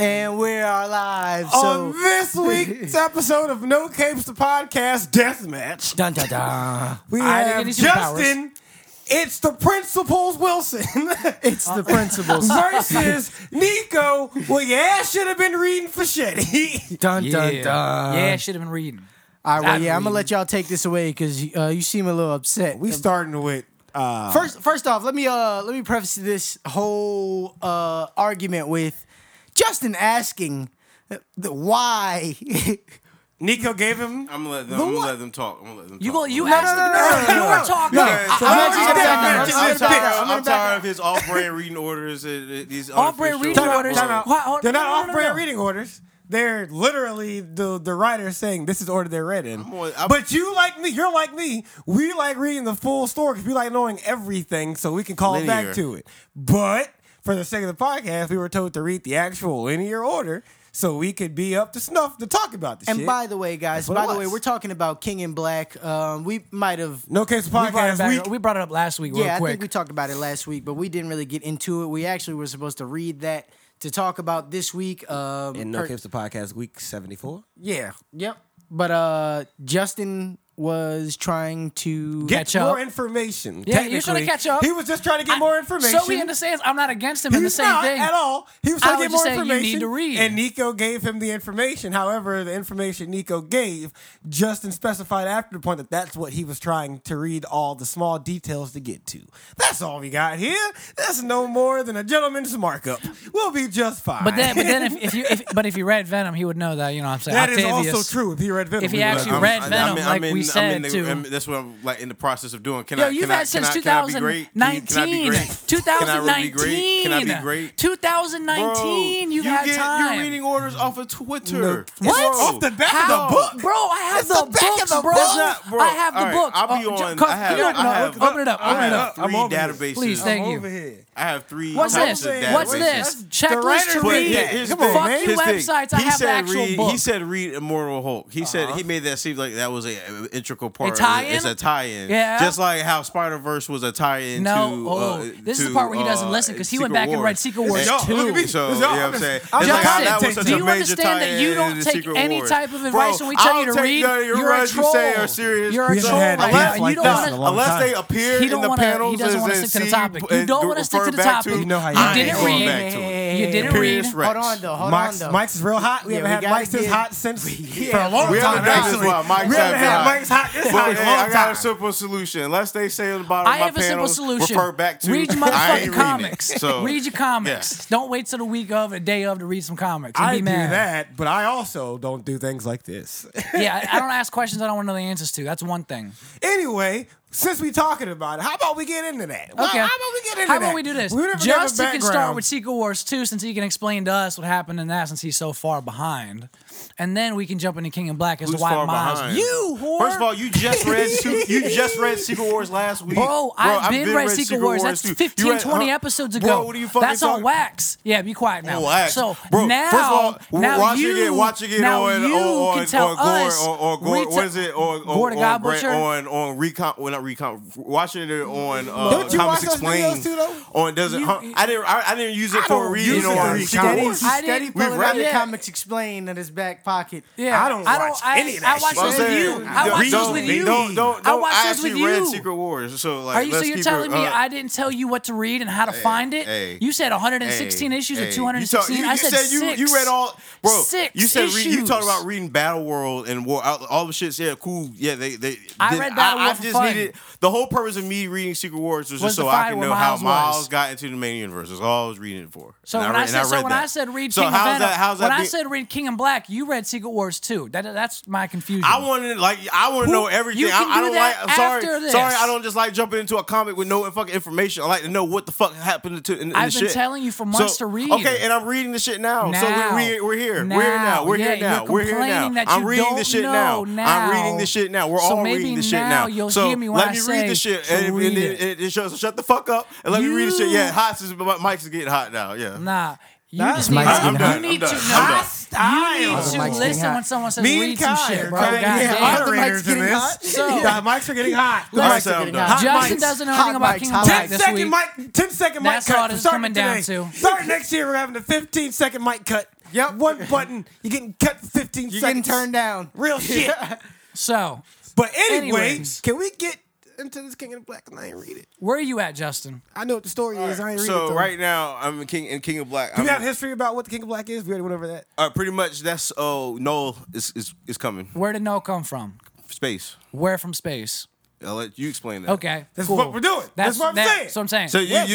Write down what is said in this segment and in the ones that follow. And we are live. On this week's episode of No Capes, the podcast deathmatch. Dun dun dun. We have Justin. It's the principal's Wilson. It's the principal's versus Nico. Well, yeah, should have been reading for shit. Dun dun dun. Yeah, should have been reading. All right, I'm gonna let y'all take this away because you seem a little upset. We starting with. First off, let me preface this whole argument with. Justin asking why Nico gave him. I'm gonna let them talk. You were talking. I'm tired of his off-brand reading orders. These off-brand reading orders. They're not off-brand reading orders. They're literally the writer saying this is order they're read in. But you like me, you're like me. We like reading the full story because we like knowing everything, so we can call back to it. But. For the sake of the podcast, we were told to read the actual linear order so we could be up to snuff to talk about this shit. And by the way, guys, we're talking about King in Black. We might have... No Case Podcast week. We brought it up last week real quick. Yeah, I think we talked about it last week, but we didn't really get into it. We actually were supposed to read that to talk about this week. In No Case Podcast week 74? Yeah. Yep. But Justin... was trying to catch up. Get more information. Yeah, you're trying to catch up. He was just trying to get more information. So we understand I'm not against him in the same thing. At all. He was trying to get more information. You need to read. And Nico gave him the information. However, the information Nico gave, Justin specified after the point that that's what he was trying to read, all the small details to get to. That's all we got here. That's no more than a gentleman's markup. We'll be just fine. But then, if you read Venom, he would know that. You know what I'm saying? That is also true. If he read Venom, if he actually read Venom, like we. That's what I'm like in the process of doing. Can I be great? 2019. You've had time. You're reading orders off of Twitter. No. What? Off the back of the book, bro. I have the books, bro. I have the book. I'll be on. Open it up. I'm over databases. Please, thank you. I have three. What's this? What's this? Checklist to read. Fuck you, websites. I have the actual book. He said, "Read Immortal Hulk." He said he made that seem like that was a integral part. It's a tie-in. Yeah. Just like how Spider-Verse was a tie-in to... this is the part where he doesn't listen because he went back and read Secret Wars 2. So, you know what I'm saying? Do you understand that you don't take any type of advice when we tell you to read? You're a troll. You're a troll. Unless they appear in the panels... He doesn't want to stick to the topic. You don't want to stick to the topic. You didn't read. You didn't read. Hold on, though. Mike's is real hot. We haven't had Mike's this hot since for a long time, actually. We haven't had Mike's hot. It's hot. I got a simple solution. Unless they say on the bottom of my panels, refer back to. Read your motherfucking comics. Read your comics. Yeah. Don't wait till the week of or day of to read some comics. I do that, but I also don't do things like this. Yeah, I don't ask questions I don't want to know the answers to. That's one thing. Anyway, since we talking about it, how about we get into that? Okay. How about we do this? Justin can start with Secret Wars 2 since he can explain to us what happened in that since he's so far behind. And then we can jump into King in Black as to why Miles. You whore! First of all, you just read Secret Wars last week. Bro, I've been read Secret Wars. That's 15, 20 episodes ago. Bro, what are you fucking That's on wax. Yeah, be quiet now. Wax. So bro, now, first of all, now watching it on Gore. What is it? Watching it on Comics Explained. I didn't use it for a reading on Recount. Steady pulling out Comics Explained in his back pocket. Yeah, I don't watch any of that shit. I watch those with you. I actually read Secret Wars. So like, you're telling me I didn't tell you what to read and how to find it? You said 116 issues or 216. I said 6. You read all, bro. 6 issues. You said you talked about reading Battle World and War. All the shit's cool. Yeah, they. I read Battle World. I just needed. The whole purpose of me reading Secret Wars was just so I could know how Miles got into the main universe. That's all I was reading it for. So when I said read King and Black, when I said read King and Black, you read Secret Wars 2. That's my confusion. I want to know everything. I don't just like jumping into a comic with no fucking information. I like to know what the fuck happened to. I've been telling you for months to read. Okay, and I'm reading the shit now. So we're here. We're here now. I'm reading the shit now. We're all reading the shit now. So let me read the shit. And it shows. Shut the fuck up and let me read the shit. Yeah, hot since Mike's getting hot now. Yeah. Nah. You need to listen when someone says read some shit, bro. The mics are getting hot. Justin doesn't know anything about King Black this week. 10-second mic cut. That's all it is coming down to. Sorry, next year we're having a 15-second mic cut. Yep. One button. You're getting cut 15 seconds. You're getting turned down. Real shit. So. But anyways, can we get into this King in Black? And I ain't read it. Where are you at, Justin? I know what the story is. I ain't read it. So right now, I'm in King of Black. Do we have history about what the King of Black is? We already went over that. Pretty much, that's Null is coming. Where did Null come from? Space. Where from space? I'll let you explain that. Okay. That's cool. What we're doing. That's what I'm saying. That's what I'm saying. So you know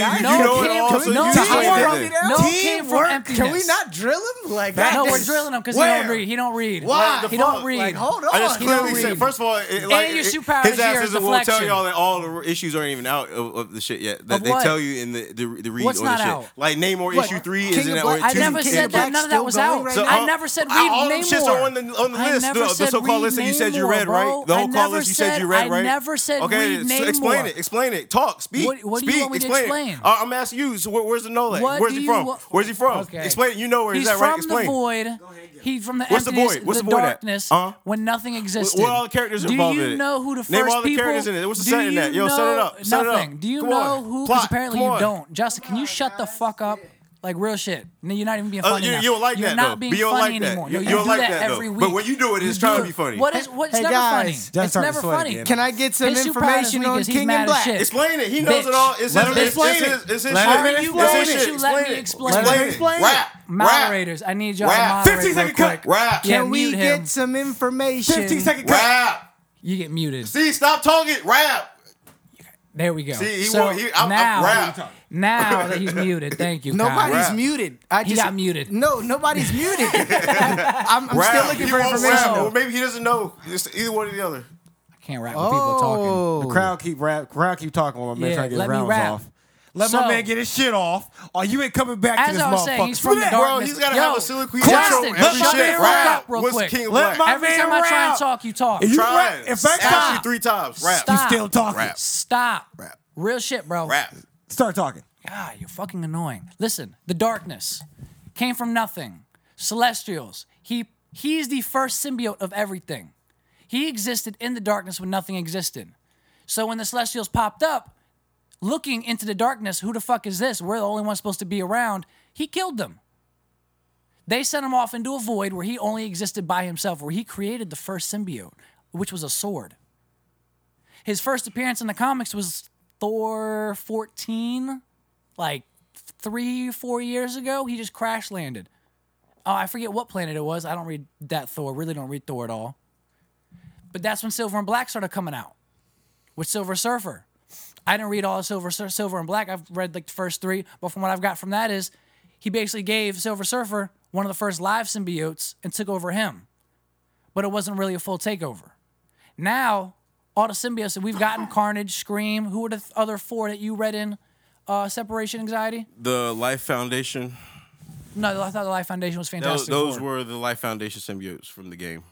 it all. Can we not drill him? Like that? No, we're drilling him because he don't read. Why? He don't read. Like, hold on. I just clearly said, first of all, his ass isn't going to tell y'all that all the issues aren't even out of the shit yet. That they tell you in the read or the shit. Like Namor issue 3 isn't out. I never said that. None of that was out. I never said read Namor. All the shits are on the list. The so-called list that you said you read, right? The whole call list you said you read, right? I never said read Namor. Explain it. Explain it. Talk. Speak. What do you want me to explain? I'm asking you. So where's the Null at? Where's he from? Where's he from? Explain. You know where he's at, right? Explain. He's from the void. He's from the emptiness, the darkness, when nothing existed. What all the characters involved in it? Do you know who the first people? Name all the characters in it. What's the setting in that? Yo, set it up. Set it up. Do you know who? Because apparently you don't. Justin, can you shut the fuck up? Like real shit. No, you're not even being funny. You don't like that. You're not being funny anymore. You don't like that every week. But when you do it, it's trying to be funny. What is? What's never funny? It's never funny. Can I get some information on King in Black? Explain it. He knows it all. It's his shit. Let me explain it. Explain it. Moderators, I need y'all to moderate. 15-second cut. Rap. Can we get some information? 15-second cut. Rap. You get muted. See, stop talking. Rap. There we go. See, now that he's muted, thank you. Nobody's muted. He got muted. No, nobody's muted. I'm still looking for information. Or maybe he doesn't know. It's either one or the other. I can't rap with people talking. The crowd keep talking while my man trying to get his rounds off. Let my man get his shit off, or you ain't coming back to this motherfucker. Saying, he's from the darkness. He's got to have a soliloquy intro every shit. Rap. Real quick. Let my every man time rap. I try and talk, you talk. If I stop you 3 times, rap. You still talking. Rap. Stop. Rap. Real shit, bro. Rap. Start talking. God, you're fucking annoying. Listen, the darkness came from nothing. Celestials. He's the first symbiote of everything. He existed in the darkness when nothing existed. So when the Celestials popped up, looking into the darkness, who the fuck is this? We're the only ones supposed to be around. He killed them. They sent him off into a void where he only existed by himself, where he created the first symbiote, which was a sword. His first appearance in the comics was Thor 14, like 3-4 years ago. He just crash landed. Oh, I forget what planet it was. I don't read that Thor. Really don't read Thor at all. But that's when Silver and Black started coming out with Silver Surfer. I didn't read all of Silver and Black. I've read like the first 3, but from what I've got from that is he basically gave Silver Surfer one of the first live symbiotes and took over him. But it wasn't really a full takeover. Now, all the symbiotes that we've gotten, Carnage, Scream, who were the other 4 that you read in Separation Anxiety? The Life Foundation. No, I thought the Life Foundation was fantastic. Those were the Life Foundation symbiotes from the game.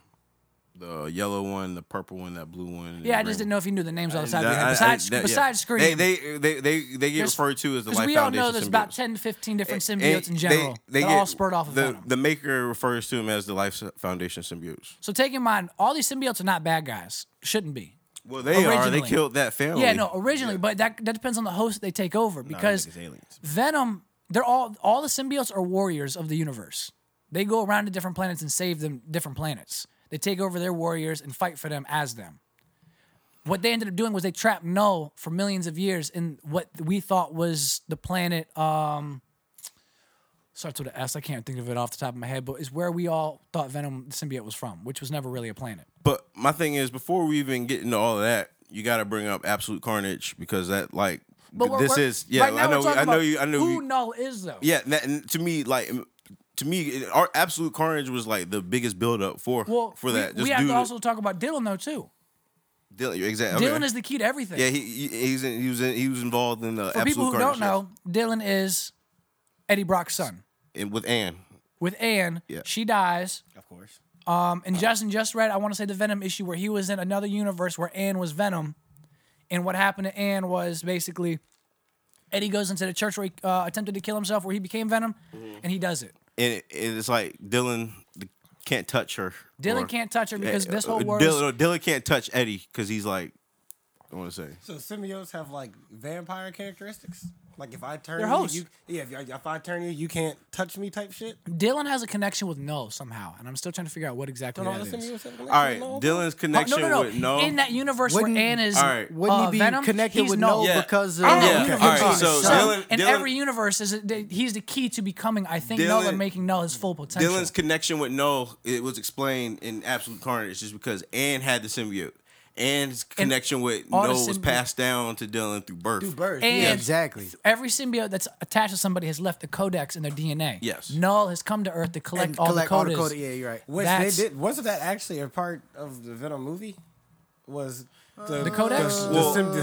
The yellow one, the purple one, that blue one. Yeah, I just didn't know if you knew the names all the time. Besides Scream. They get referred to as the Life Foundation symbiotes. Because we all know there's about 10 to 15 different symbiotes in general. They all spurred off of Venom. The maker refers to them as the Life Foundation symbiotes. So take in mind, all these symbiotes are not bad guys. Shouldn't be. Well, they are. They killed that family. Yeah, no, originally. Yeah. But that depends on the host that they take over. Because Venom, they're all the symbiotes are warriors of the universe. They go around to different planets and save them different planets. They take over their warriors and fight for them as them. What they ended up doing was they trapped Null for millions of years in what we thought was the planet. Starts with an S. I can't think of it off the top of my head, but it's where we all thought Venom the symbiote was from, which was never really a planet. But my thing is, before we even get into all of that, you got to bring up Absolute Carnage because that like but this is yeah. Right now I know who Null is though. Yeah, and to me like. To me, our Absolute Carnage was like the biggest buildup for that. We have to also talk about Dylan though too. Dylan, exactly. Dylan is the key to everything. Yeah, he was involved in the Absolute Carnage. For people who don't know, Dylan is Eddie Brock's son. And with Anne. Yeah. She dies. Of course. And Justin just read, I want to say the Venom issue where he was in another universe where Anne was Venom, and what happened to Anne was basically Eddie goes into the church where he attempted to kill himself, where he became Venom, and he does it. And it's like Dylan can't touch her. Dylan can't touch her because this whole world. Dylan can't touch Eddie because he's like, I want to say. So symbiotes have like vampire characteristics? Like if I turn you, you can't touch me type shit. Dylan has a connection with Null somehow, and I'm still trying to figure out what exactly that is. All right, Dylan's connection with Null in that universe where Anne is wouldn't he be Venom, connected with Null because of Dylan, in every universe he's the key to becoming Null and making Null his full potential. Dylan's connection with Null, it was explained in Absolute Carnage, just because Anne had the symbiote. Anne's connection with Noah was passed down to Dylan through birth. And yeah, exactly. Every symbiote that's attached to somebody has left the codex in their DNA. Yes. Null has come to Earth to collect all the codes. All the yeah, you're right. Which they did. Wasn't that actually a part of the Venom movie? Was the codex? The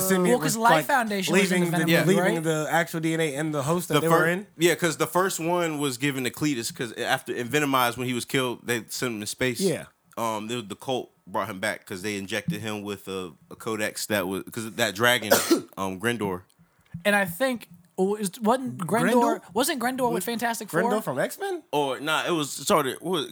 symbiote because Life Foundation leaving was in the Venom movie, leaving the actual DNA in the host that they were in. Yeah, because the first one was given to Cletus because after Venomized when he was killed, they sent him to space. Yeah. The cult brought him back because they injected him with a codex that was because that dragon, Grendel. And I think wasn't Grendel with Fantastic Four? Grendel from X-Men? Or nah, it was sorry. Grendel.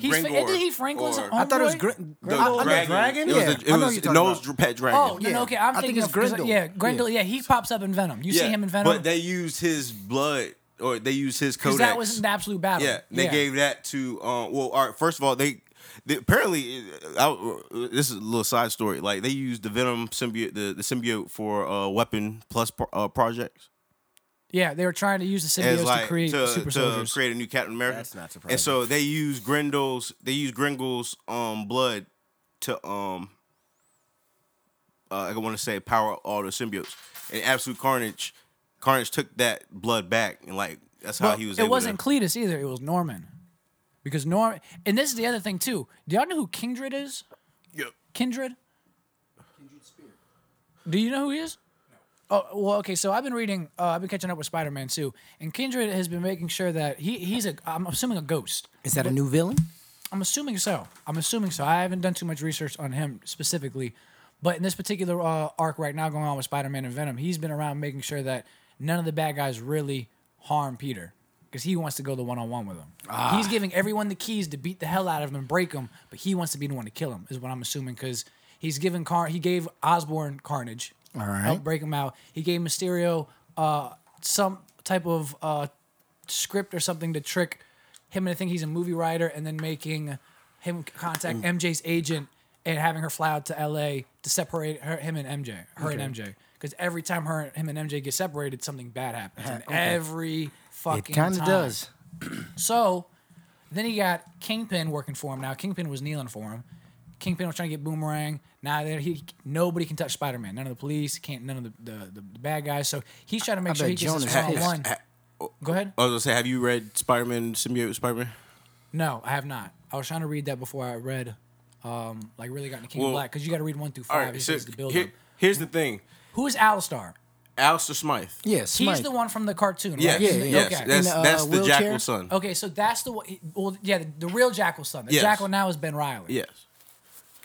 Did he Franklin's? I thought it was Grendel. Dragon. It was Noah's pet dragon. Oh yeah. No, okay, I'm thinking it's Grendel. Yeah, Grendel. Yeah, he pops up in Venom. You see him in Venom. But they used his blood. Or they used his codex. That was an absolute battle. Yeah, they gave that to. First of all, apparently, this is a little side story. Like they used the Venom symbiote, the symbiote for Weapon Plus projects. Yeah, they were trying to use the symbiote to create a new Captain America. That's not surprising. And so they used Grendel's. They used Grendel's blood to I want to say power all the symbiotes. And Absolute Carnage took that blood back, and like that's how he was. It wasn't Cletus either. It was Norman. Because and this is the other thing too. Do y'all know who Kindred is? Yep. Kindred Spirit. Do you know who he is? No. Oh well, okay. So I've been reading. I've been catching up with Spider-Man too, and Kindred has been making sure that he's a. I'm assuming a ghost. Is that a new villain? I'm assuming so. I haven't done too much research on him specifically, but in this particular arc right now going on with Spider-Man and Venom, he's been around making sure that none of the bad guys really harm Peter. Because he wants to go the one-on-one with him. He's giving everyone the keys to beat the hell out of him and break him, but he wants to be the one to kill him, is what I'm assuming, because he's giving he gave Osborn Carnage. All right. Help break him out. He gave Mysterio some type of script or something to trick him into thinking he's a movie writer and then making him contact MJ's agent and having her fly out to L.A. to separate him and MJ. Because every time him and MJ get separated, something bad happens. And every... It kind of does. So, then he got Kingpin working for him. Now, Kingpin was kneeling for him. Kingpin was trying to get Boomerang. Now, nobody can touch Spider-Man. None of the police, none of the bad guys. So, he's trying to make sure he gets his one. Go ahead. I was going to say, have you read Spider-Man, Symbiote Spider-Man? No, I have not. I was trying to read that before I read, really got into King in Black. Because you got to read 1 through 5. Right, so the here's the thing. Who is Alistair? Alistair Smythe. Yes, yeah, he's the one from the cartoon. Right? Yeah. Okay. That's the Jackal son. Okay, so that's the one. Well, yeah, the real Jackal son. The Jackal now is Ben Reilly. Yes.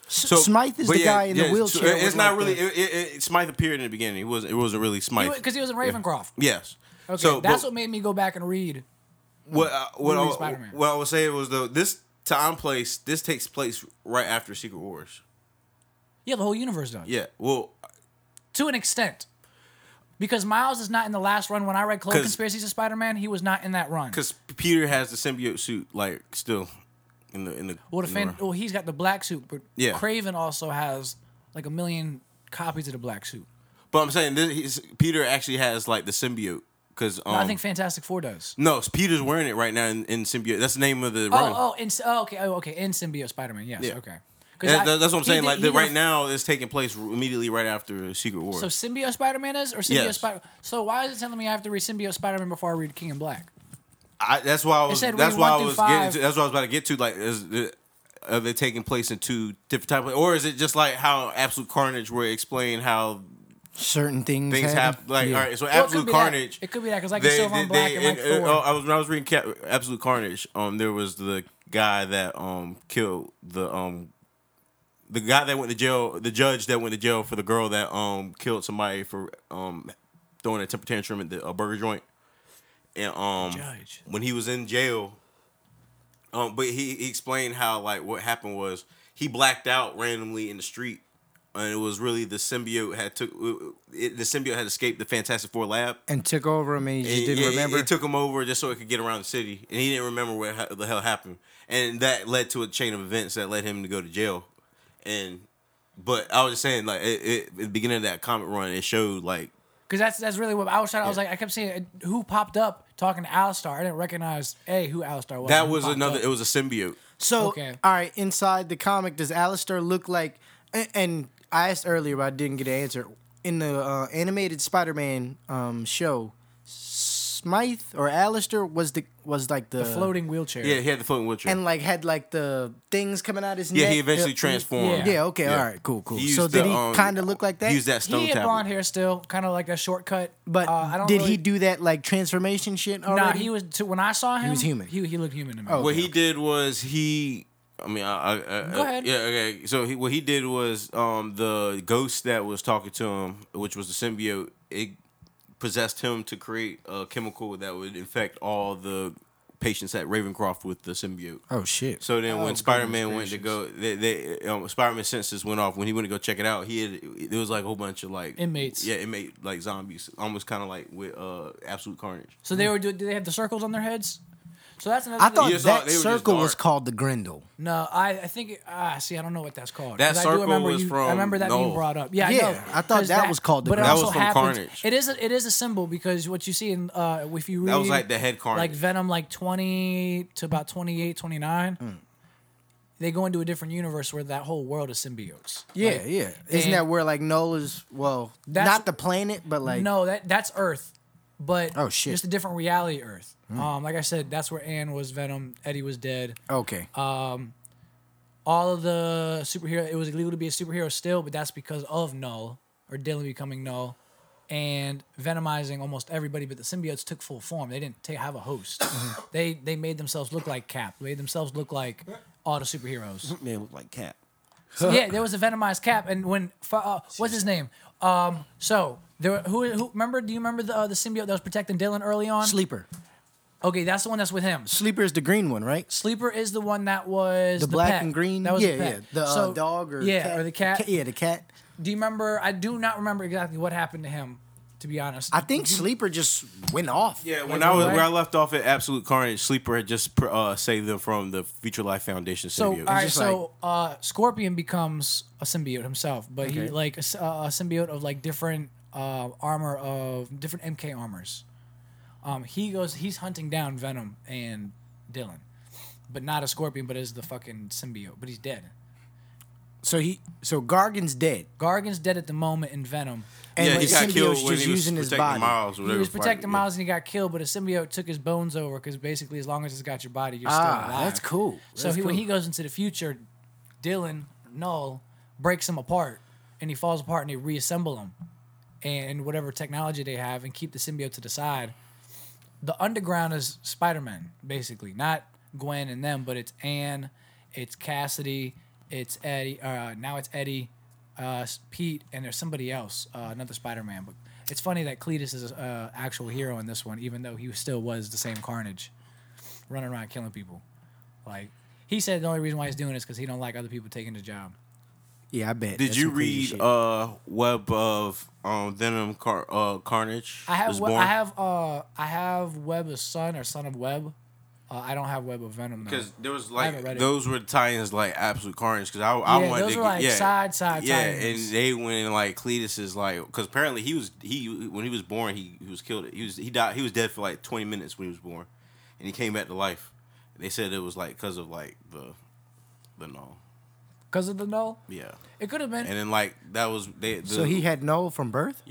So Smythe is the guy in the wheelchair. It's not really. Smythe appeared in the beginning. It wasn't really Smythe because he was in Ravencroft. Yeah. Yes. Okay, so, what made me go back and read. What Spider-Man. What I would say was this time place. This takes place right after Secret Wars. Yeah, the whole universe does. Yeah. Well, to an extent. Because Miles is not in the last run. When I read Clone Conspiracies of Spider-Man, he was not in that run. Because Peter has the symbiote suit, like, still in the run. Well, he's got the black suit, but Craven also has, like, 1 million copies of the black suit. But I'm saying Peter actually has, like, the symbiote. No, I think Fantastic Four does. No, Peter's wearing it right now in symbiote. That's the name of the run. Okay. In symbiote Spider-Man, yes. Okay. That's what I'm saying. Right now, it's taking place immediately right after Secret Wars. So Symbiote Spider-Man is? Or Symbiote Spider-Man? So why is it telling me I have to read Symbiote Spider-Man before I read King in Black? That's what I was about to get to. Like, are they taking place in two different types of... Or is it just like how Absolute Carnage where it explained how... Certain things happen. Like, all right, so Absolute Carnage... It could be that, because like Silver Black and like Thor. When I was reading Absolute Carnage, there was the guy that killed the guy that went to jail, the judge that went to jail for the girl that killed somebody for throwing a temper tantrum at the burger joint, and when he was in jail, but he explained how like what happened was he blacked out randomly in the street and it was really the symbiote had the symbiote had escaped the Fantastic Four lab and took over him, and he just didn't remember. It took him over just so it could get around the city, and he didn't remember what the hell happened, and that led to a chain of events that led him to go to jail. And but I was just saying, like at the beginning of that comic run, it showed like because that's really what I was trying. I was like, I kept seeing who popped up talking to Alistair. I didn't recognize who Alistair was. That was another. Up. It was a symbiote. So okay. All right, inside the comic, does Alistair look like? And I asked earlier, but I didn't get an answer. In the animated Spider-Man show, Smythe or Alistair was like the floating wheelchair. Yeah, he had the floating wheelchair, and like had like the things coming out his neck. Yeah, he eventually transformed. Yeah. Okay. Yeah. All right. Cool. So did he kind of look like that? He used that stone tablet. He had blonde hair still, kind of like a shortcut. But did he do that like transformation shit already? Nah, he was. When I saw him, he was human. He looked human to me. Oh, what he did was he. I mean, go ahead. Yeah, okay. So what he did was the ghost that was talking to him, which was the symbiote, it possessed him to create a chemical that would infect all the patients at Ravencroft with the symbiote. Oh shit! So then when Spider-Man went to go, Spider-Man's senses went off when he went to go check it out. There was like a whole bunch of like inmates. Yeah, inmate like zombies, almost kind of like with Absolute Carnage. So they were. Did they have the circles on their heads? So that's another. I thought that circle was called the Grendel. No, I think. I don't know what that's called. That circle was from. I remember that being brought up. Yeah, yeah. I thought that was called the Grendel. But it also happens. Carnage. It is a symbol because what you see in if you read that was like the head Carnage, like Venom, like 20 to about 28, 29. They go into a different universe where that whole world is symbiotes. Yeah, like, yeah. Isn't that where like Null is? Well, not the planet, but like no, that's Earth. But just a different reality Earth. Mm. Like I said, that's where Anne was Venom. Eddie was dead. Okay. All of the superhero, it was illegal to be a superhero still, but that's because of Null, or Dylan becoming Null, and venomizing almost everybody, but the symbiotes took full form. They didn't have a host. They made themselves look like Cap. They made themselves look like all the superheroes. They look like Cap. So, yeah, there was a venomized Cap, and when... what's his name? Who remember? Do you remember the symbiote that was protecting Dylan early on? Sleeper. Okay, that's the one that's with him. Sleeper is the green one, right? Sleeper is the one that was the black pet. And green. That was the pet. The dog or cat. Or the cat. Yeah, the cat. Do you remember? I do not remember exactly what happened to him. To be honest, I think Sleeper just went off. Yeah, where I left off at Absolute Carnage, Sleeper had just saved them from the Future Life Foundation symbiote. So, all right, Scorpion becomes a symbiote himself, but he like a symbiote of like different armor of different MK armors. He's hunting down Venom and Dylan, but not a Scorpion, but as the fucking symbiote. But he's dead. So Gargan's dead. Gargan's dead at the moment in Venom. And he got killed when he was protecting Miles. He was protecting Miles and he got killed, but a symbiote took his bones over because basically as long as it's got your body, you're still alive. That's cool. When he goes into the future, Dylan, Null, breaks him apart and he falls apart and they reassemble him and whatever technology they have and keep the symbiote to the side. The underground is Spider-Man, basically. Not Gwen and them, but it's Anne, it's Cassidy... It's Eddie. Now it's Eddie, Pete, and there's somebody else, another Spider-Man. But it's funny that Cletus is an actual hero in this one, even though he still was the same Carnage, running around killing people. Like he said, the only reason why he's doing it is because he don't like other people taking the job. Yeah, I bet. Did you read Web of Venom Carnage? I have Web of Son or Son of Web. I don't have Web of Venom because there was like those were tie-ins like Absolute Carnage because I wanted those were like side tie-ins. And they went in like Cletus is like because apparently when he was born he was killed he died he was dead for like 20 minutes when he was born and he came back to life. They said it was like because of like the Null because of the Null it could have been and then like that was so he had Null from birth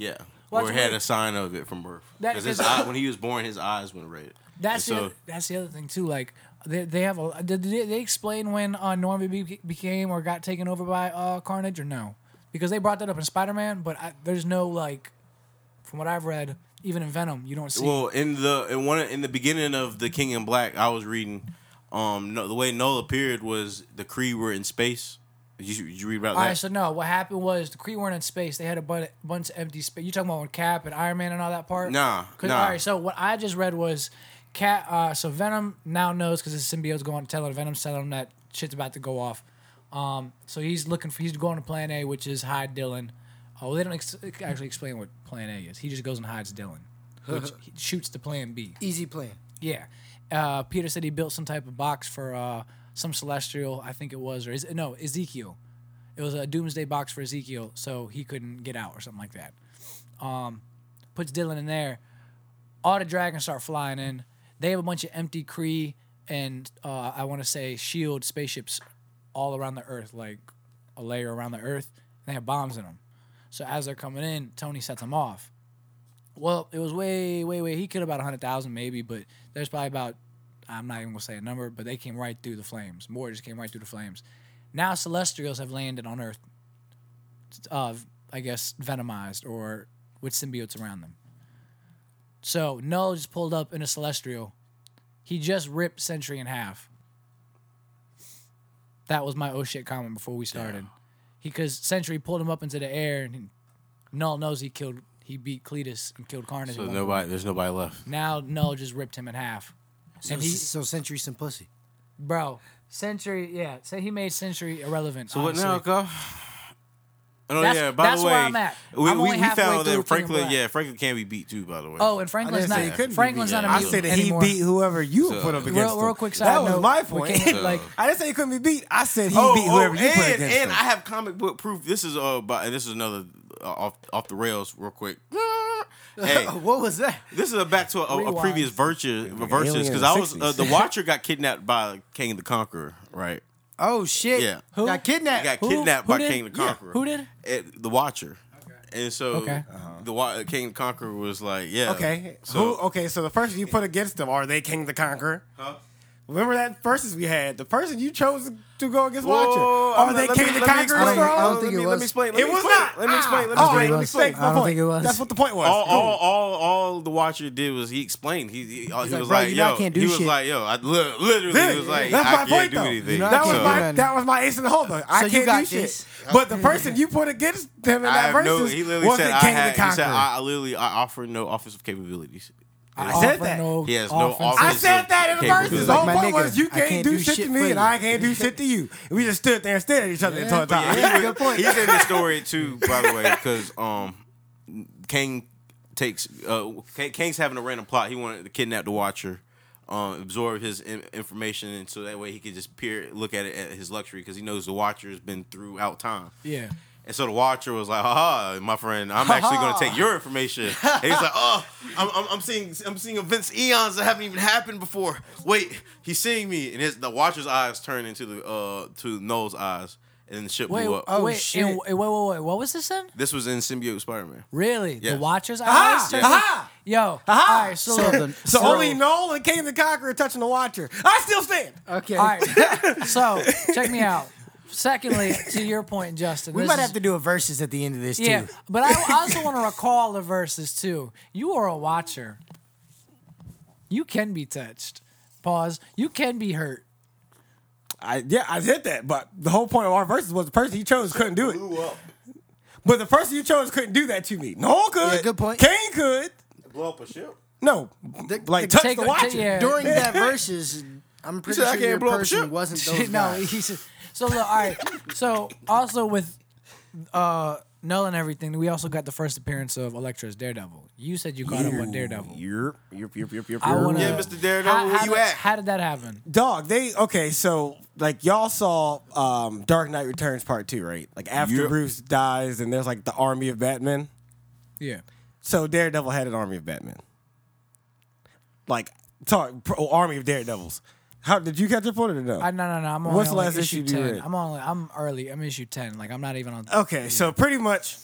or had a sign of it from birth because his eye, when he was born his eyes went red. That's the other thing too. Like they have a did they explain when Normandy became or got taken over by Carnage or no? Because they brought that up in Spider-Man, but there's no like from what I've read, even in Venom, you don't see. Well, in the beginning of the King in Black, I was reading the way Null appeared was the Kree were in space. Did you read about that? All right, so no. What happened was the Kree weren't in space. They had a bunch of empty space. You talking about when Cap and Iron Man and all that part? Nah. All right, so what I just read was Venom now knows because his symbiote's going to tell him. Venom's telling him that shit's about to go off. So he's going to Plan A, which is hide Dylan. Oh, they don't actually explain what Plan A is. He just goes and hides Dylan, which he shoots to Plan B. Easy plan. Yeah. Peter said he built some type of box for some Celestial, I think it was, or Ezekiel. It was a doomsday box for Ezekiel, so he couldn't get out or something like that. Puts Dylan in there. All the dragons start flying in. They have a bunch of empty Kree and I want to say shield spaceships all around the Earth, like a layer around the Earth. And they have bombs in them. So as they're coming in, Tony sets them off. Well, it was way. He killed about 100,000 maybe, but there's probably about, I'm not even going to say a number, but they came right through the flames. More just came right through the flames. Now Celestials have landed on Earth, I guess, venomized or with symbiotes around them. So Null just pulled up in a Celestial. He just ripped Sentry in half. That was my oh shit comment before we started. Because Sentry pulled him up into the air, and Null knows he beat Cletus and killed Carnage. So there's nobody left. Now Null just ripped him in half. So Sentry's some pussy. Bro, Sentry, yeah. So he made Sentry irrelevant. So honestly. What now, Cuff? Oh, that's, yeah, by that's the way, where I'm at. We found that Franklin can be beat too, by the way. Oh, and Franklin's not a mutant. I said that anymore. He beat whoever you would put up against him. Real quick side note. That was my point. I didn't say he couldn't be beat. I said he beat whoever you put against him. And I have comic book proof. This is another off the rails real quick. Hey, what was that? This is back to a previous versus because I was the Watcher got kidnapped by King the Conqueror, right? Oh, shit. Yeah. Who? Got kidnapped. Who by King the Conqueror. Yeah. Who did? The Watcher. Okay. And so the King the Conqueror was like, yeah. Okay. So, so the person you put against them, are they King the Conqueror? Huh? Remember that verses we had? The person you chose to go against Watcher. Are they King the Conqueror? I don't think it was. Let me explain. It was not. Let me explain. I don't think it was. That's what the point was. All the Watcher did was he explained. He was like, yo. He was like, yo. Literally, he was like, I can't do anything. That was my ace in the hole, though. I can't do shit. But the person you put against him in that verses wasn't King the Conqueror. He said, I offer no offensive capabilities. I said that. He has no offense. I said that in the verses. The whole point was you can't do shit to me and I can't do shit to you. And we just stood there and stared at each other the entire time. He's in the story too, by the way, because Kang takes Kang's having a random plot. He wanted to kidnap the Watcher, absorb his information, and so that way he could just look at it at his luxury because he knows the Watcher has been throughout time. Yeah. And so the Watcher was like, "Ha ha, my friend, I'm actually going to take your information." And he's like, "Oh, I'm seeing events eons that haven't even happened before. Wait, he's seeing me." And the Watcher's eyes turn into the to Noel's eyes, and the ship blew up. Oh shit! Wait, what was this in? This was in Symbiote Spider-Man. Really? Yeah. The Watcher's eyes. Yo. All right, so only Noel and Kang the Conqueror touching the Watcher. I still stand. Okay. All right. So check me out. Secondly, to your point, Justin, we might have to do a versus at the end of this too. But I also want to recall the versus too. You are a Watcher. You can be touched. Pause. You can be hurt. I did that, but the whole point of our versus was the person you chose couldn't do it. But the person you chose couldn't do that to me. No one could. Yeah, good point. Kane could blow up a ship. No, touch the Watcher during that versus. I'm pretty sure your person wasn't those guys. No, he said. So, look, all right. So, also with Null and everything, we also got the first appearance of Elektra's Daredevil. You said you caught up on Daredevil. Yep. Mr. Daredevil, where you at? How did that happen? Dog, y'all saw Dark Knight Returns Part 2, right? Like, after Bruce dies and there's, like, the army of Batman. Yeah. So, Daredevil had an army of Batman. Like, army of Daredevils. How did you catch up on it or no? No. I'm on. What's the last issue you read? I'm early. I'm issue 10. Like I'm not even on. Okay, so pretty much.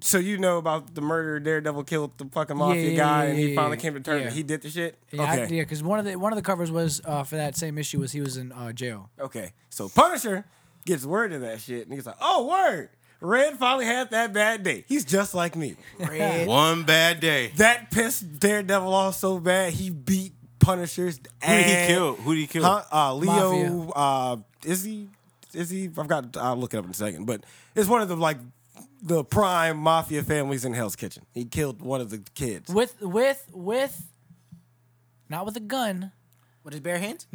So you know about the murder? Daredevil killed the fucking mafia guy, and he finally came to terms. Yeah. He did the shit. Yeah, okay. Because one of the covers was for that same issue was he was in jail. Okay, so Punisher gets word of that shit, and he's like, "Oh, word." Red finally had that bad day. He's just like me. Red. One bad day. That pissed Daredevil off so bad he beat Punisher's ass. Who did he kill? Leo. Is he? I've got. I'll look it up in a second. But it's one of the prime mafia families in Hell's Kitchen. He killed one of the kids with not with a gun, with his bare hands.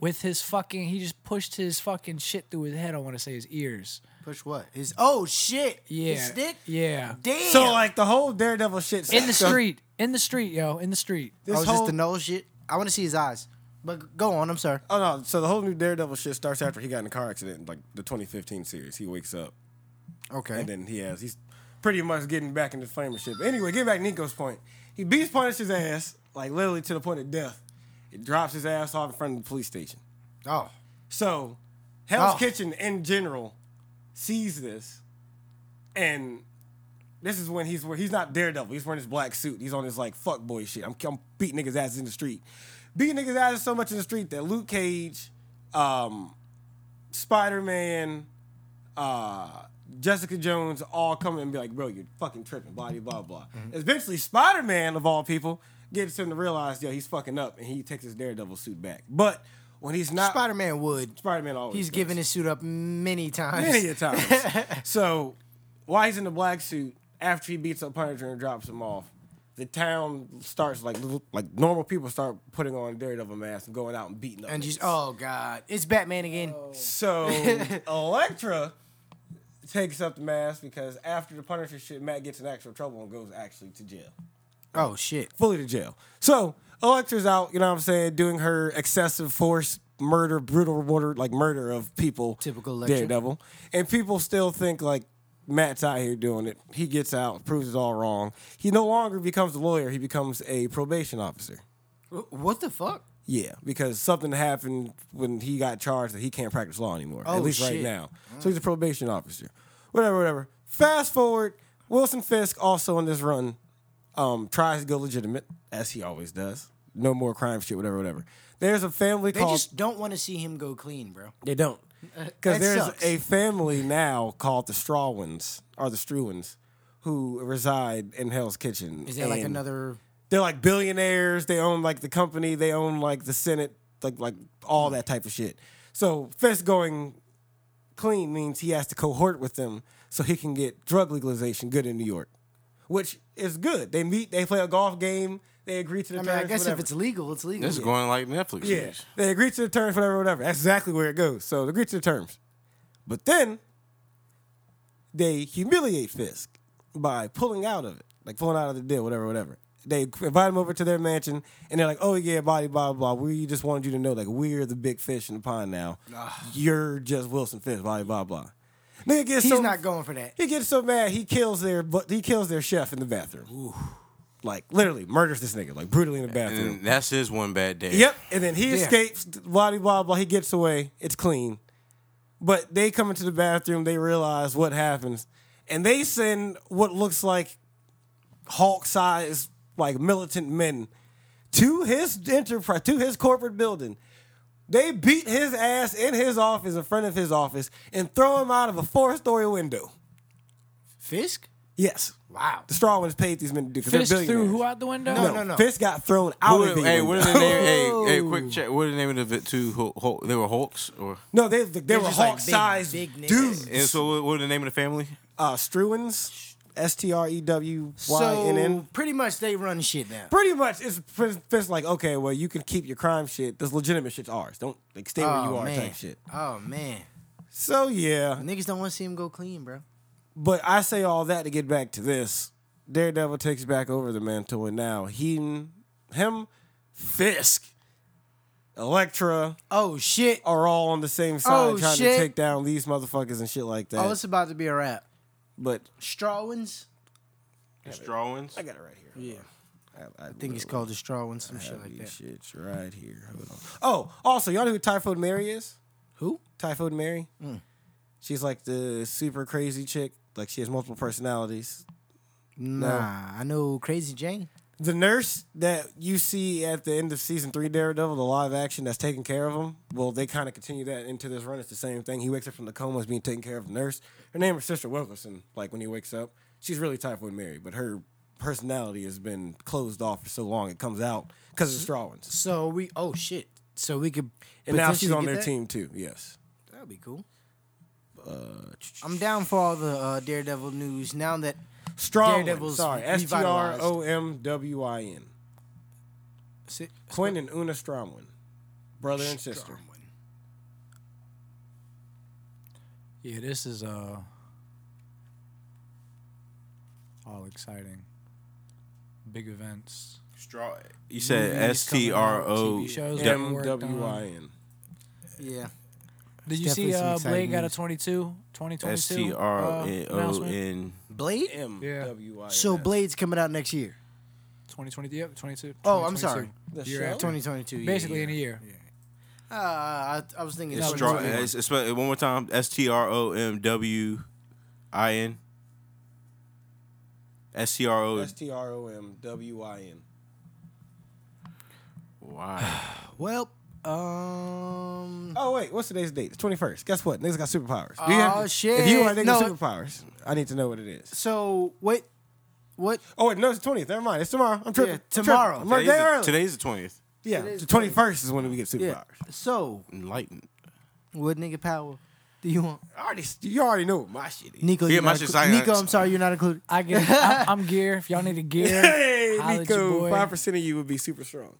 With his fucking, he just pushed his fucking shit through his head. I want to say his ears. Push what? His oh shit. Yeah. His stick. Yeah. Damn. So like the whole Daredevil shit. In the street. In the street, yo. In the street. This oh, is whole... this the Null shit? I want to see his eyes. But go on. I'm sorry. Oh no. So the whole new Daredevil shit starts after he got in a car accident, like the 2015 series. He wakes up. Okay. And then he has he's pretty much getting back into flame and shit. But anyway, get back to Nico's point. He beats Punisher's ass like literally to the point of death. It drops his ass off in front of the police station. Oh. So, Hell's Kitchen in general sees this, and this is when he's not Daredevil. He's wearing his black suit. He's on his, like, fuckboy shit. I'm beating niggas' asses in the street. Beating niggas' asses so much in the street that Luke Cage, Spider-Man, Jessica Jones all come and be like, bro, you're fucking tripping, blah, blah, blah. Mm-hmm. Eventually, Spider-Man, of all people, gets him to realize, yo, he's fucking up, and he takes his Daredevil suit back. But when he's not... Spider-Man always He's does. Given his suit up many times. Many a times. So, while he's in the black suit, after he beats up Punisher and drops him off, the town starts, like normal people start putting on Daredevil masks and going out and beating up. And just, oh, God. It's Batman again. Oh. So, Elektra takes up the mask because after the Punisher shit, Matt gets in actual trouble and goes actually to jail. Oh, shit. Fully to jail. So, Elektra's out, you know what I'm saying, doing her excessive force, murder, brutal murder, like murder of people. Typical Elektra. Daredevil. And people still think, like, Matt's out here doing it. He gets out, proves it's all wrong. He no longer becomes a lawyer. He becomes a probation officer. What the fuck? Yeah, because something happened when he got charged that he can't practice law anymore, at least shit. Right now. So he's a probation officer. Whatever. Fast forward, Wilson Fisk, also in this run, tries to go legitimate, as he always does. No more crime shit, whatever. There's a family called... They just don't want to see him go clean, bro. They don't. Because there's sucks. A family now called the Stromwins, or the Strewins, who reside in Hell's Kitchen. Is there like another... They're like billionaires. They own like the company. They own like the Senate, like all that type of shit. So Fisk going clean means he has to cohort with them so he can get drug legalization good in New York. Which is good. They meet, they play a golf game, they agree to the terms. I mean, I guess whatever. If it's legal, it's legal. This is going like Netflix. Yeah. They agree to the terms, whatever. That's exactly where it goes. So they agree to the terms. But then they humiliate Fisk by pulling out of it, like pulling out of the deal, whatever. They invite him over to their mansion, and they're like, oh, yeah, blah, blah, blah. We just wanted you to know, like, we're the big fish in the pond now. You're just Wilson Fisk, blah. Nigga gets He's so, not going for that. He gets so mad he kills their chef in the bathroom. Ooh. Like literally murders this nigga like brutally in the bathroom. And that's his one bad day. Yep. And then he escapes. Blah. He gets away. It's clean. But they come into the bathroom. They realize what happens, and they send what looks like Hulk-sized like militant men to his enterprise, to his corporate building. They beat his ass in his office, in front of his office, and throw him out of a 4-story window. Fisk? Yes. Wow. The Stromwins paid these men to do because they're Fisk threw who out the window? No. Fisk got thrown out of the window. What are the name? Hey, quick check. What are the name of the two? They were Hulks? Or? No, they were Hulk-sized like dudes. And so what are the name of the family? Strewins. Strewynn. So pretty much they run shit now. Pretty much it's like, okay, well, you can keep your crime shit. This legitimate shit's ours. Don't like stay where you are type shit. Oh, man. So, yeah. Niggas don't want to see him go clean, bro. But I say all that to get back to this. Daredevil takes back over the mantle, and now Fisk, Elektra, are all on the same side trying to take down these motherfuckers and shit like that. Oh, it's about to be a wrap. But Stromwins? I got it right here. Yeah. I think it's called the Stromwins, some shit like that. Shit's right here. Hold on. Oh, also, y'all know who Typhoid Mary is? Who? Typhoid Mary. Mm. She's like the super crazy chick. Like she has multiple personalities. Nah, I know Crazy Jane. The nurse that you see at the end of season 3 Daredevil, the live action that's taking care of him, well, they kind of continue that into this run. It's the same thing. He wakes up from the coma as being taken care of the nurse. Her name is Sister Wilkerson, like when he wakes up. She's really Typhoid Mary, but her personality has been closed off for so long it comes out because of the Stromwins. So we could... And now she's on their team too, yes. That would be cool. I'm down for all the Daredevil news now that... Stromwin, sorry, Stromwin. Quinn and Una Stromwin, brother and sister. Yeah, this is all exciting. Big events. You said STROWIN. Yeah. Did you see Blade got a 2022? STROWIN. Blade? MWIN. So Blade's coming out next year. 2020, yep, 22. Oh, I'm sorry. 2022. Basically in a year. I was thinking... One more time. STROMWIN. STROMWIN. Wow. Well... Oh, wait. What's today's date? The 21st. Guess what? Niggas got superpowers. Oh, shit. If you want niggas superpowers, I need to know what it is. So, wait. What? Oh, wait. No, it's the 20th. Never mind. It's tomorrow. I'm tripping. Yeah, tomorrow. I'm day early. Today's the 20th. Yeah. The 21st is when we get superpowers. Yeah. So. Enlightened. What nigga power do you want? You already know what my shit is. Nico, I'm sorry. You're not included. I'm gear. If y'all need a gear. Hey, Nico. 5% of you would be super strong.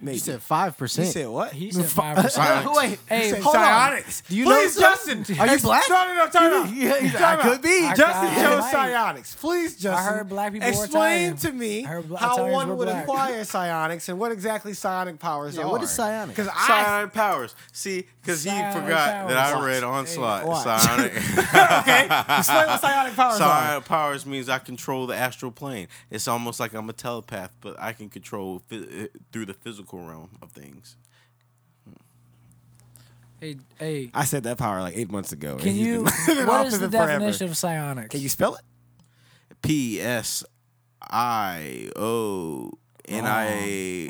Maybe. He said 5%. He said what? He said 5%. Wait, hey, hold on. Do you know Justin? Are you black? No. I could be. Justin chose psionics. Please, Justin. I heard black people explain to me how one would acquire psionics and what exactly psionic powers are. What is psionic? Psionic powers. See, because he forgot that I read Onslaught. Psionic. Okay. Explain what psionic powers are. Psionic powers means I control the astral plane. It's almost like I'm a telepath, but I can control through the physical realm of things. Hey, I said that power like 8 months ago. Can you? What is the definition of psionics? Can you spell it? PSIONI.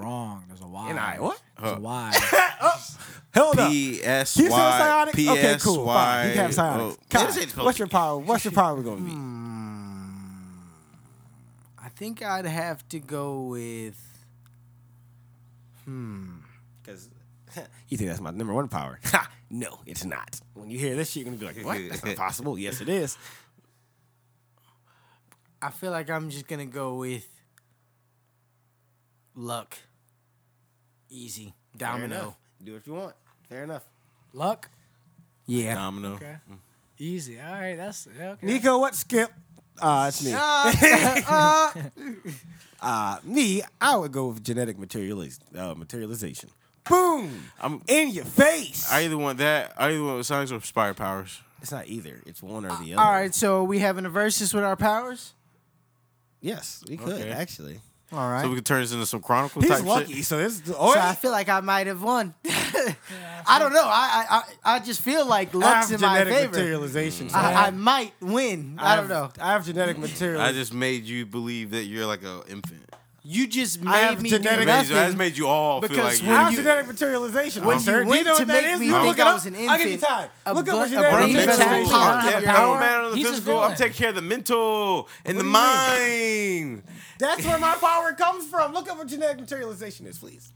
Wrong. There's a Y. NI what? There's a Y. Hold up. PSY. Okay, cool. You can have psionics. What's your power? What's your power going to be? I think I'd have to go with. Because you think that's my number one power. Ha! No, it's not. When you hear this shit, you're going to be like, what? That's not possible. Yes, it is. I feel like I'm just going to go with luck. Easy. Domino. Do what you want. Fair enough. Luck? Yeah. Domino. Okay. Easy. All right. That's okay. Nico, what skip? It's me. I would go with genetic materialization. Boom! I'm in your face. I either want that. I either want science or inspired powers. It's not either. It's one or the other. All right. So are we having a versus with our powers? Yes, we could actually. All right. So we could turn this into some Chronicle type lucky, shit. So I feel like I might have won. I don't know. I just feel like luck's in my favor. Materialization. So I might win. I don't know. I have genetic material. I just made you believe that you're like an infant. You just made me do nothing. I just made you all feel like you. I have genetic materialization. When you went to make me think I was an infant. I'll give you time. Look up what genetic materialization. Power man on the physical. I'm taking care of the mental and the mind. That's where my power comes from. Look up what genetic materialization is, please.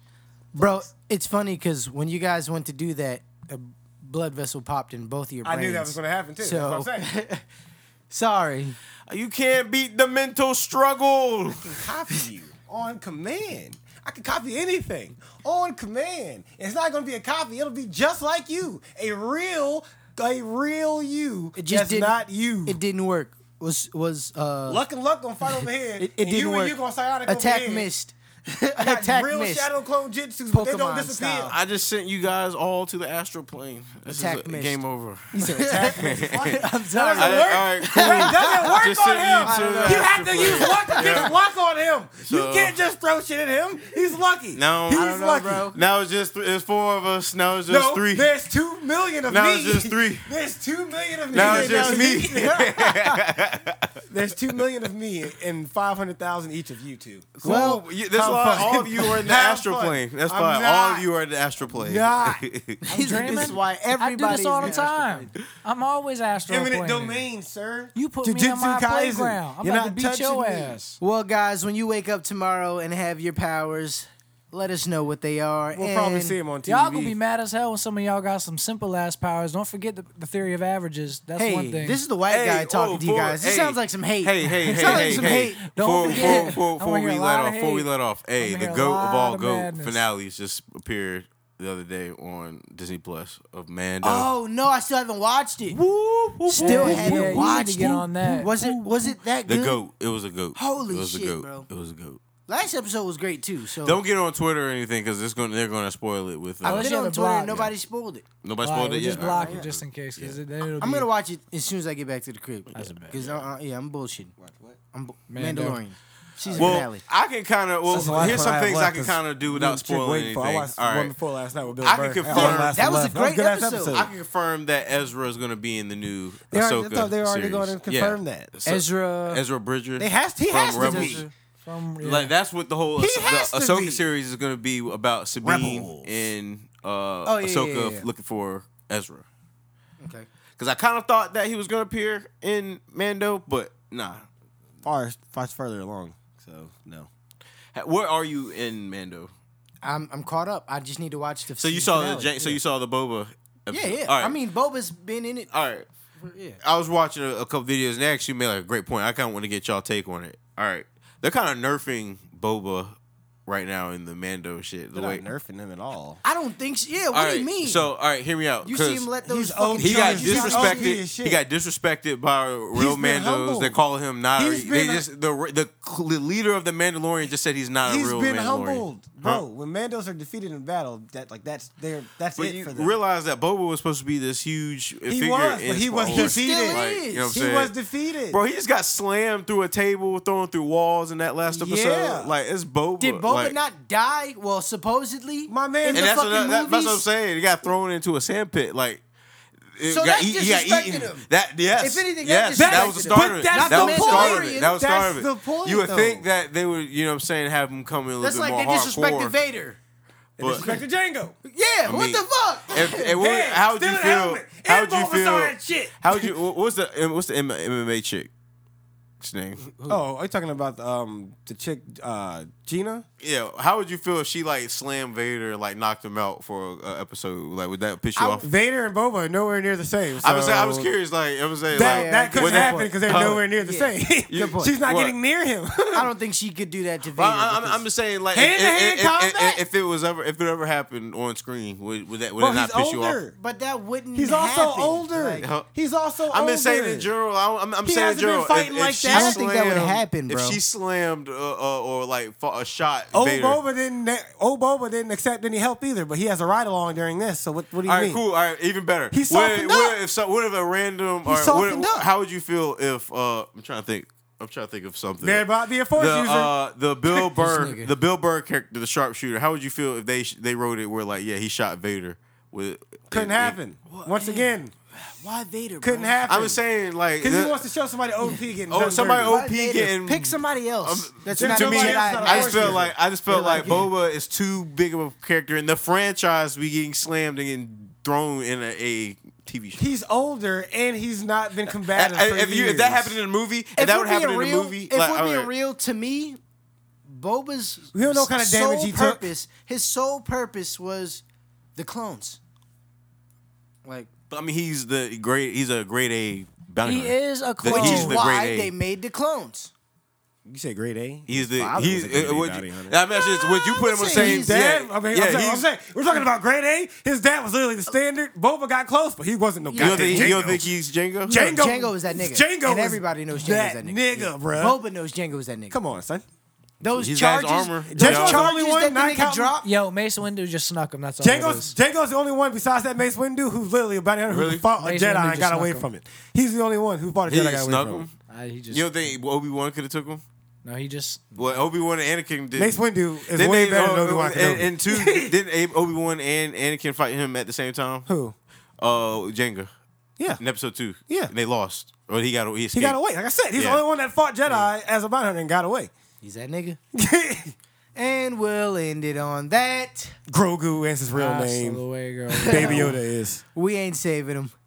Bro, it's funny because when you guys went to do that, a blood vessel popped in both of your brains. I knew that was going to happen, too. So, that's what I'm saying. Sorry. You can't beat the mental struggle. I can copy you on command. I can copy anything on command. It's not going to be a copy. It'll be just like you. A real you. It just that's not you. It didn't work. Was Luck going to fight over here. It didn't work. And you going to psionic over here. Attack missed. Attack real missed. Shadow clone jutsus, but they don't disappear. Style. I just sent you guys all to the astral plane. This attack is game over. You said attack missed. I'm sorry. It doesn't work just on him. You have to use luck to get luck on him. So, you can't just throw shit at him. He's lucky. No, he's lucky. Bro. Now it's just it's four of us. Now it's just three. There's 2 million of me. Now it's just three. There's 2 million of me. Now it's just me. There's 2 million of me and 500,000 each of you two. Well, that's why all of you are in the astral plane. That's why all of you are in the astral plane. This is why everybody. I do this all the time. I'm always astral plane. Eminent domain, sir. You put me on my playground. I'm about to beat your ass. Well, guys, when you wake up tomorrow and have your powers, let us know what they are. We'll probably see them on TV. Y'all gonna be mad as hell when some of y'all got some simple ass powers. Don't forget the theory of averages. That's one thing. This is the white guy talking to you guys. This sounds like some hate. Hey, don't forget. Before we let off, the goat of all goat finales just appeared the other day on Disney Plus of Mando. Oh no, I still haven't watched it. Still haven't watched it. Get on that. Was it that good? The goat. It was a goat. Holy shit, bro! It was a goat. Last episode was great too. So don't get on Twitter or anything because they're going to spoil it with. I was on Twitter. And nobody spoiled it. Nobody spoiled it yet. Just block it just in case. I'm gonna watch it as soon as I get back to the crib. That's a bad. Because I'm bullshitting. Watch what? Mandalorian. Well, I can kind of. Well, here's some things I can kind of do without spoiling anything. I watched one before last night with Bill Burr. I can confirm that was a great episode. I can confirm that Ezra is going to be in the new Ahsoka series. They're already going to confirm that. Ezra Bridger. He has to be. Like that's what the whole Ahsoka series is going to be about. Sabine and Ahsoka looking for Ezra. Okay. Because I kind of thought that he was going to appear in Mando, but nah. Far further along. So no, where are you in Mando? I'm caught up. I just need to watch the. So you saw the Boba. Episode. Yeah. All right. I mean, Boba's been in it. All right. Yeah. I was watching a couple videos and they actually made like a great point. I kind of want to get y'all take on it. All right, they're kind of nerfing Boba right now in the Mando shit. They're not nerfing him at all. I don't think. What do you mean? So all right, hear me out. You see him let those. He got disrespected. He got disrespected by real Mandos. Humble. They call him not. The leader of the Mandalorian just said he's not a real Mandalorian. He's been humbled, bro. When Mandos are defeated in battle, that's it for them. Realize that Boba was supposed to be this huge figure, but he was defeated. Like, you know what I'm saying? He was defeated, bro. He just got slammed through a table, thrown through walls in that last episode. Like it's Boba. Did Boba not die? Well, supposedly, my man. That's what I'm saying. He got thrown into a sandpit, like. He got eaten. That was a starter. That was the point. That's the point. You would think that they would, you know what I'm saying, have him come in a little bit more hardcore. That's like they disrespected Vader. They disrespected Jango. Yeah, what the fuck? How would you feel? What's the MMA chick? Name. Oh, are you talking about the chick Gina? Yeah. How would you feel if she like slammed Vader, like knocked him out for an episode? Like, would that piss you off? Vader and Boba are nowhere near the same. So I was curious. Like, I was saying that couldn't happen because they're nowhere near the same. She's not getting near him. I don't think she could do that to Vader. I'm just saying, like, if it ever happened on screen, would it not piss you off? But that wouldn't. He's also older. I'm just saying in general. I'm saying in general. I don't think that would happen, bro. If she slammed or like fought a shot, Boba didn't accept any help either. But he has a ride along during this. So what do you mean? All right, cool. All right, even better. He softened up. How would you feel if? I'm trying to think of something. They're about to be a force user. The Bill Burr character, the sharpshooter. How would you feel if they wrote it where like, yeah, he shot Vader? Couldn't happen once again. Why Vader? Couldn't happen. I was saying like because he wants to show somebody OP getting. Pick somebody else. I just felt like Boba is too big of a character in the franchise. We getting slammed and getting thrown in a TV show. He's older and he's not been combative. If that happened in a movie, if that would happen in a movie, to me, Boba's we don't know kind of damage he took. His sole purpose was the clones. Like. But I mean, he's a grade A bounty hunter. He is a clone. Which is why they made the clones. You say grade A? He's a grade A bounty hunter. Would you put him on the same dad? Yeah, I mean, I'm saying, we're talking about grade A. His dad was literally the standard. Boba got close, but he wasn't no goddamn Jango. You don't think he's Jango? Jango is that nigga. Everybody knows Jango is that nigga. Bro. Boba knows Jango is that nigga. Come on, son. Those charges that the nigga dropped. Yo, Mace Windu just snuck him. That's all. Jango's the only one besides that Mace Windu who's literally a bounty hunter who fought a Jedi and got away from it. He's the only one who fought a Jedi and got away from it. You don't think Obi-Wan could have took him? No, he just. Well, Obi-Wan and Anakin did. Mace Windu is way better than Obi-Wan. And two, didn't Obi-Wan and Anakin fight him at the same time? Who? Jango. Yeah. In episode 2. Yeah. And they lost. Or he got away. Like I said, he's the only one that fought Jedi as a bounty hunter and got away. He's that nigga. And we'll end it on that. Grogu is his real name. Baby Yoda is. We ain't saving him.